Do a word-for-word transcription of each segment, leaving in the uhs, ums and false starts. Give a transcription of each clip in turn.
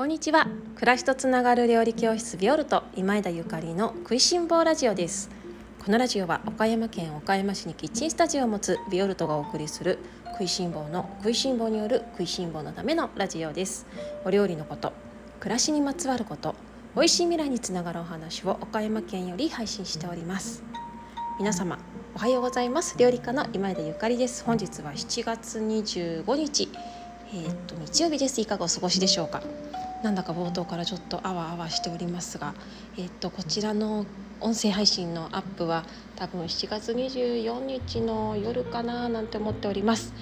こんにちは。暮らしとつながる料理教室ビオルト今枝ゆかりの食いしん坊ラジオです。このラジオは岡山県岡山市にキッチンスタジオを持つビオルトがお送りする食いしん坊の食いしん坊による食いしん坊のためのラジオです。お料理のこと、暮らしにまつわること、美味しい未来につながるお話を岡山県より配信しております。皆様おはようございます。料理家の今枝ゆかりです。本日はしちがつにじゅうごにち、えー、っと日曜日です。いかがお過ごしでしょうか。なんだか冒頭からちょっとあわあわしておりますが、えー、っとこちらの音声配信のアップは多分しちがつにじゅうよっかの夜かななんて思っております。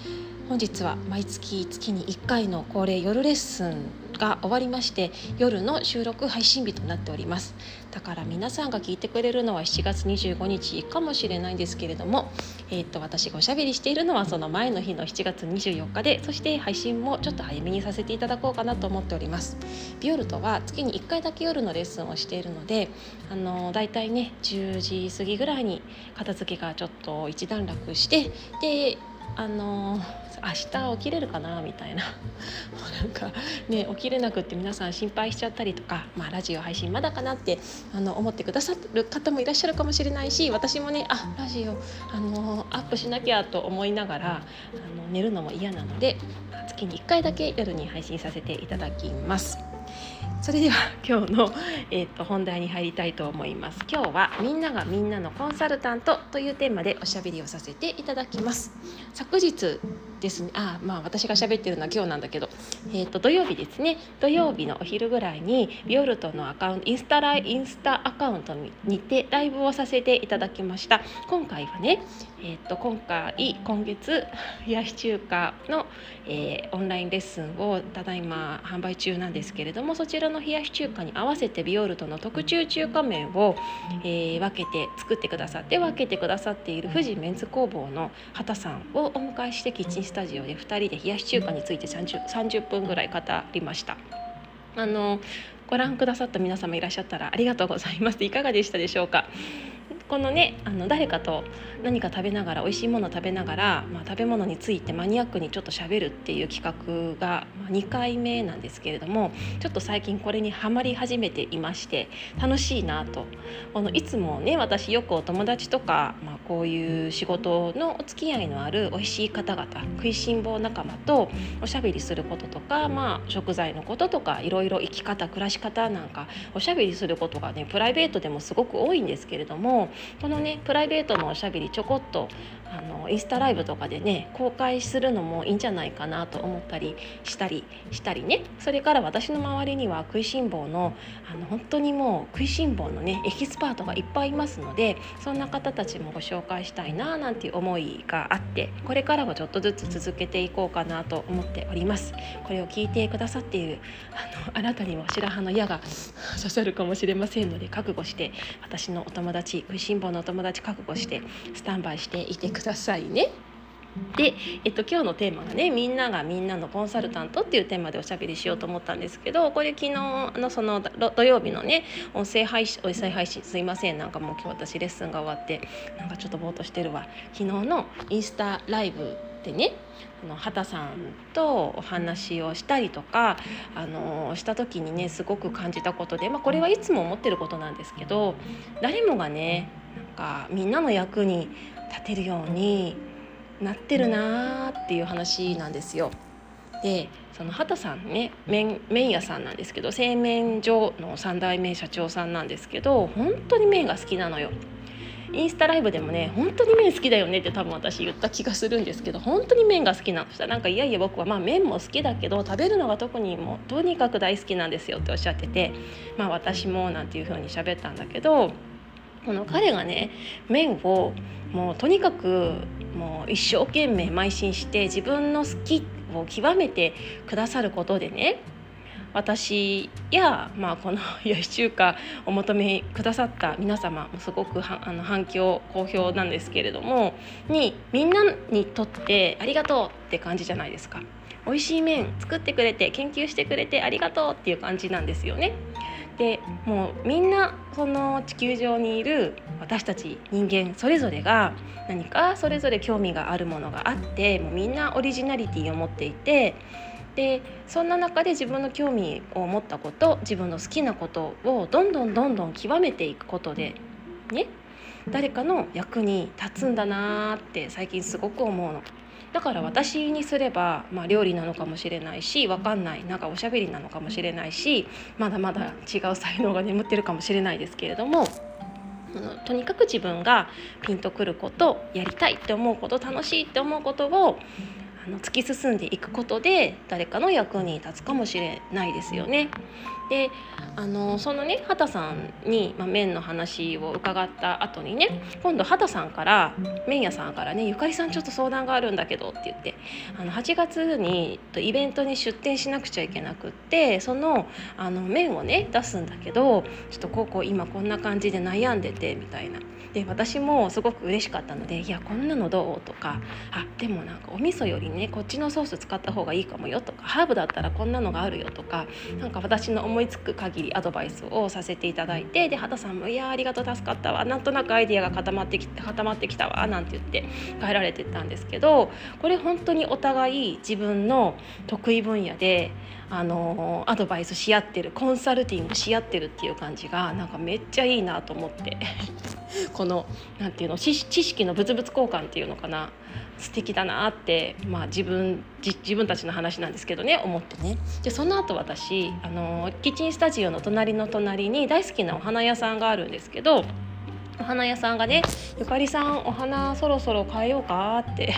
本日は毎月月にいっかいの恒例夜レッスンが終わりまして、夜の収録配信日となっております。だから皆さんが聞いてくれるのはしちがつにじゅうごにちかもしれないんですけれども、えー、っと私がおしゃべりしているのはその前の日のしちがつにじゅうよっかで、そして配信もちょっと早めにさせていただこうかなと思っております。ビオルトは月にいっかいだけ夜のレッスンをしているので、あのだいたいねじゅうじ過ぎぐらいに片付けがちょっと一段落して、であの明日起きれるかなみたいななんか、ね、起きれなくって皆さん心配しちゃったりとか、まあ、ラジオ配信まだかなってあの思ってくださる方もいらっしゃるかもしれないし、私もねあラジオあのアップしなきゃと思いながらあの寝るのも嫌なので、月にいっかいだけ夜に配信させていただきます。それでは今日の、えー、と本題に入りたいと思います。今日はみんながみんなのコンサルタントというテーマでおしゃべりをさせていただきます。昨日ですね、あ、まあ、私がしゃべってるのは今日なんだけど、えー、と土曜日ですね、土曜日のお昼ぐらいにビオルトのアカウントインスタライインスタアカウントにてライブをさせていただきました。今回はね、えー、と今回今月冷やし中華の、えー、オンラインレッスンをただいま販売中なんですけれども、そちらの冷やし中華に合わせてビオルトの特注中華麺を、えー、分けて作ってくださって分けてくださっている富士メンズ工房の畑さんをお迎えしてキッチンスタジオでふたりで冷やし中華について さんじゅっぷんぐらい語りました。あのご覧くださった皆様いらっしゃったらありがとうございます。いかがでしたでしょうか。このね、あの誰かと何か食べながら、美味しいものを食べながら、まあ、食べ物についてマニアックにちょっと喋るっていう企画がにかいめなんですけれども、ちょっと最近これにハマり始めていまして楽しいなと。このいつもね、私よくお友達とか、まあ、こういう仕事のお付き合いのある美味しい方々、食いしん坊仲間とおしゃべりすることとか、まあ、食材のこととかいろいろ生き方暮らし方なんかおしゃべりすることがね、プライベートでもすごく多いんですけれども、このねプライベートのおしゃべりちょこっとあのインスタライブとかでね公開するのもいいんじゃないかなと思ったりしたりしたりね。それから私の周りには食いしん坊のあの本当にもう食いしん坊のねエキスパートがいっぱいいますので、そんな方たちもご紹介したいななんていう思いがあって、これからはちょっとずつ続けていこうかなと思っております。これを聞いてくださっている あのあなたにも白羽の矢が刺さるかもしれませんので、覚悟して私のお友達食いしん坊のお友達覚悟してスタンバイしていてくださいね。で、えっと、今日のテーマがね、みんながみんなのコンサルタントっていうテーマでおしゃべりしようと思ったんですけど、これ昨日のその土曜日のね音声配信音声配信すいません、なんかもう今日私レッスンが終わってなんかちょっとぼーっとしてるわ。昨日のインスタライブでね、あの畑さんとお話をしたりとかあのした時にねすごく感じたことで、まあ、これはいつも思ってることなんですけど、誰もがねなんかみんなの役に立てるようになってるなっていう話なんですよ。でその畑さんね、麺屋さんなんですけど、製麺所のさん代目社長さんなんですけど、本当に麺が好きなのよ。インスタライブでもね本当に麺好きだよねって多分私言った気がするんですけど、本当に麺が好きなの。そしたらなんかいやいや僕はまあ麺も好きだけど食べるのが特にもうとにかく大好きなんですよっておっしゃってて、まあ私もなんていう風に喋ったんだけど、この彼がね麺をもうとにかくもう一生懸命邁進して自分の好きを極めてくださることでね、私や、まあ、この冷やし中華お求めくださった皆様もすごくはあの反響好評なんですけれどもに、みんなにとってありがとうって感じじゃないですか。美味しい麺作ってくれて研究してくれてありがとうっていう感じなんですよね。でもうみんなその地球上にいる私たち人間それぞれが何かそれぞれ興味があるものがあって、もうみんなオリジナリティを持っていて、でそんな中で自分の興味を持ったこと、自分の好きなことをどんどんどんどん極めていくことでね、誰かの役に立つんだなって最近すごく思うの。だから私にすれば、まあ、料理なのかもしれないし、わかんない、なんかおしゃべりなのかもしれないし、まだまだ違う才能が眠ってるかもしれないですけれども、とにかく自分がピンとくること、やりたいって思うこと、楽しいって思うことをあの突き進んでいくことで誰かの役に立つかもしれないですよね。であのそのね、畑さんに、まあ、麺の話を伺った後にね、今度畑さんから麺屋さんからね、ゆかりさんちょっと相談があるんだけどって言って、あのはちがつにイベントに出店しなくちゃいけなくって、そのあの麺をね出すんだけど、ちょっとこうこう今こんな感じで悩んでてみたいな。で私もすごく嬉しかったので、いやこんなのどうとか、あでもなんかお味噌よりねこっちのソース使った方がいいかもよとか、ハーブだったらこんなのがあるよとか、なんか私の思いつく限りアドバイスをさせていただいて、で畑さんもいやありがとう助かったわ、なんとなくアイディアが固まってきて固まってきたわなんて言って帰られてたんですけど、これ本当にお互い自分の得意分野であのアドバイスし合ってる、コンサルティングし合ってるっていう感じがなんかめっちゃいいなと思ってこのなんていうの、知識の物々交換っていうのかな、素敵だなって、まあ、自分じ自分たちの話なんですけどね、思ってね。でその後私あのキッチンスタジオの隣の隣に大好きなお花屋さんがあるんですけど、お花屋さんがね、ゆかりさんお花そろそろ変えようかって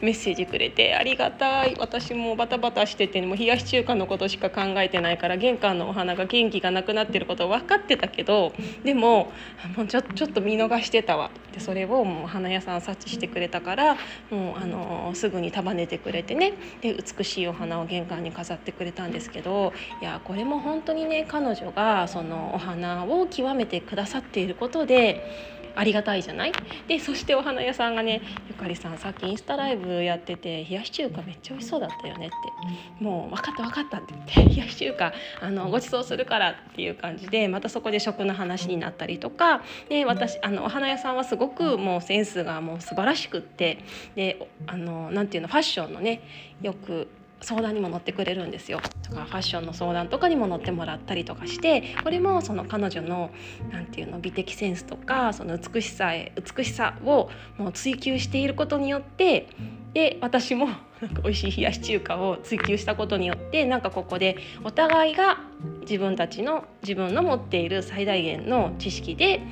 メッセージくれて、ありがたい。私もバタバタしてて、もう冷やし中華のことしか考えてないから、玄関のお花が元気がなくなってること分かってたけど、でももうちょ、ちょっと見逃してたわって、それをもう花屋さん察知してくれたから、もうあのすぐに束ねてくれてね、で美しいお花を玄関に飾ってくれたんですけど、いやこれも本当にね、彼女がそのお花を極めてくださっていることでありがたいじゃない。でそしてお花屋さんがね、ゆかりさんさっきインスタライブやってて冷やし中華めっちゃ美味しそうだったよねって、もう分かった分かったって言って、冷やし中華あのごちそうするからっていう感じで、またそこで食の話になったりとかで、私あのお花屋さんはすごくもうセンスがもう素晴らしくって、であのなんていうの、ファッションのね、よく相談にも乗ってくれるんですよ。とかファッションの相談とかにも乗ってもらったりとかして、これもその彼女のなんていうの、美的センスとかその美しさへ美しさをもう追求していることによって、で私もなんか美味しい冷やし中華を追求したことによって、なんかここでお互いが自分たちの自分の持っている最大限の知識で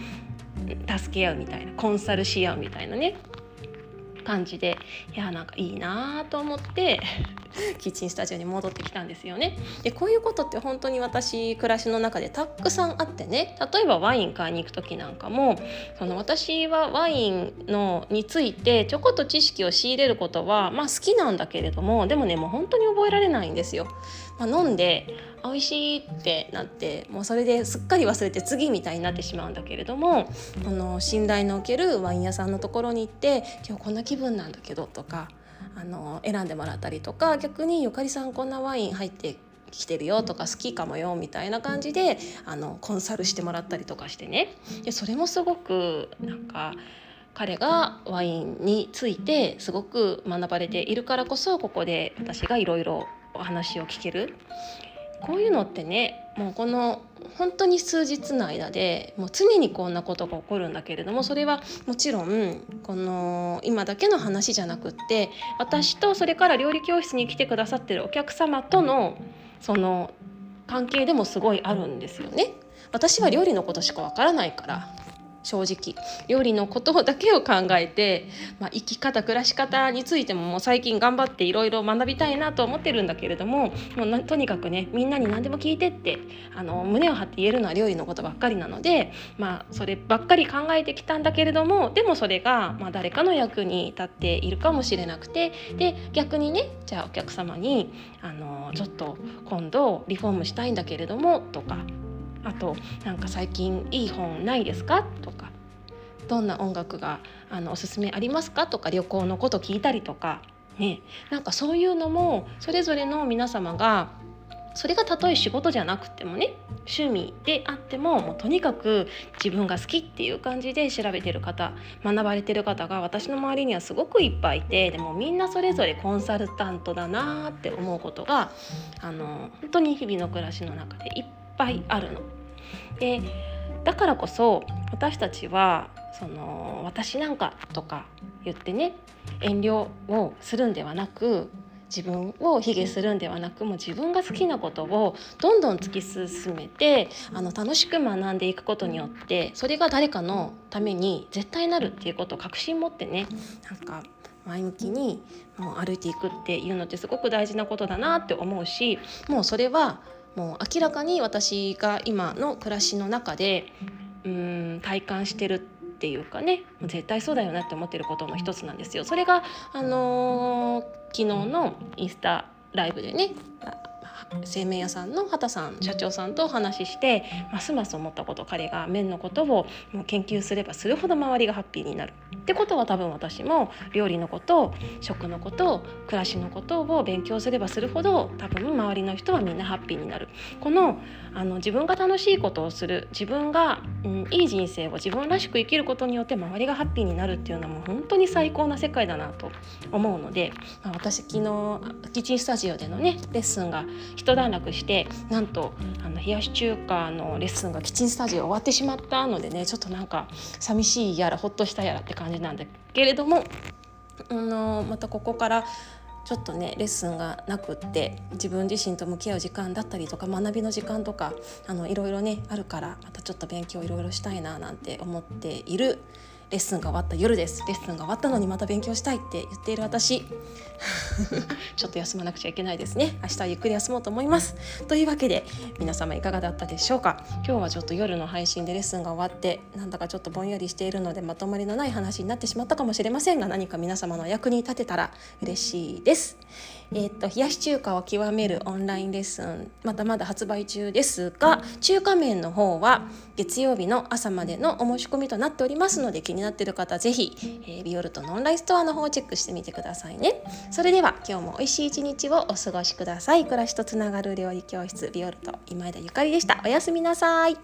助け合うみたいな、コンサルし合うみたいなね感じで、いやなんかいいなと思ってキッチンスタジオに戻ってきたんですよね。でこういうことって本当に私暮らしの中でたくさんあってね、例えばワイン買いに行く時なんかも、その私はワインのについてちょこっと知識を仕入れることはまあ好きなんだけれども、でもねもう本当に覚えられないんですよ。まあ、飲んで美味しいってなって、もうそれですっかり忘れて次みたいになってしまうんだけれども、あの信頼のおけるワイン屋さんのところに行って、今日こんな気分なんだけどとかあの選んでもらったりとか、逆にゆかりさんこんなワイン入ってきてるよとか好きかもよみたいな感じであのコンサルしてもらったりとかしてね。でそれもすごくなんか彼がワインについてすごく学ばれているからこそ、ここで私がいろいろお話を聞ける。こういうのってね、もうこの本当に数日の間でもう常にこんなことが起こるんだけれども、それはもちろんこの今だけの話じゃなくって、私とそれから料理教室に来てくださってるお客様とのその関係でもすごいあるんですよね。私は料理のことしかわからないから、正直料理のことだけを考えて、まあ、生き方暮らし方について も, もう最近頑張っていろいろ学びたいなと思ってるんだけれど も, もうとにかくね、みんなに何でも聞いてってあの胸を張って言えるのは料理のことばっかりなので、まあ、そればっかり考えてきたんだけれども、でもそれが、まあ、誰かの役に立っているかもしれなくて、で逆にね、じゃあお客様にあのちょっと今度リフォームしたいんだけれどもとか、あとなんか最近いい本ないですかとか、どんな音楽があのおすすめありますかとか、旅行のこと聞いたりとかね、なんかそういうのもそれぞれの皆様がそれがたとえ仕事じゃなくてもね、趣味であっても、もうとにかく自分が好きっていう感じで調べてる方、学ばれてる方が私の周りにはすごくいっぱいいて、でもみんなそれぞれコンサルタントだなって思うことがあの本当に日々の暮らしの中でいっぱいあるので、だからこそ私たちはその私なんかとか言ってね、遠慮をするんではなく、自分を卑下するんではなく、もう自分が好きなことをどんどん突き進めて、あの楽しく学んでいくことによって、それが誰かのために絶対なるっていうことを確信持ってね、なんか前向きにもう歩いていくっていうのってすごく大事なことだなって思うし、もうそれはもう明らかに私が今の暮らしの中でうーん体感してるっていうかね、もう絶対そうだよなって思ってることの一つなんですよ。それが、あのー、昨日のインスタライブでね、製麺屋さんの畑さん社長さんとお話しして、ますます思ったこと、彼が麺のことをもう研究すればするほど周りがハッピーになるってことは、多分私も料理のこと、食のこと、暮らしのことを勉強すればするほど、多分周りの人はみんなハッピーになる。この、あの自分が楽しいことをする、自分が、うん、いい人生を自分らしく生きることによって周りがハッピーになるっていうのはもう本当に最高な世界だなと思うので、まあ、私昨日キッチンスタジオでのねレッスンが一段落して、なんとあの冷やし中華のレッスンがキッチンスタジオ終わってしまったのでね、ちょっとなんか寂しいやらほっとしたやらって感じなんだけれども、あのまたここからちょっとねレッスンがなくって、自分自身と向き合う時間だったりとか、学びの時間とか、あのいろいろねあるから、またちょっと勉強いろいろしたいななんて思っているレッスンが終わった夜です。レッスンが終わったのにまた勉強したいって言っている私ちょっと休まなくちゃいけないですね。明日はゆっくり休もうと思います。というわけで皆様いかがだったでしょうか。今日はちょっと夜の配信でレッスンが終わって、なんだかちょっとぼんやりしているのでまとまりのない話になってしまったかもしれませんが、何か皆様の役に立てたら嬉しいです。えー、っと冷やし中華を極めるオンラインレッスン、まだまだ発売中ですが、中華麺の方は月曜日の朝までのお申し込みとなっておりますので、気になっている方ぜひ、えー、ビオルトのオンラインストアの方をチェックしてみてくださいね。それでは今日も美味しい一日をお過ごしください。暮らしとつながる料理教室、ビオルト今枝ゆかりでした。おやすみなさい。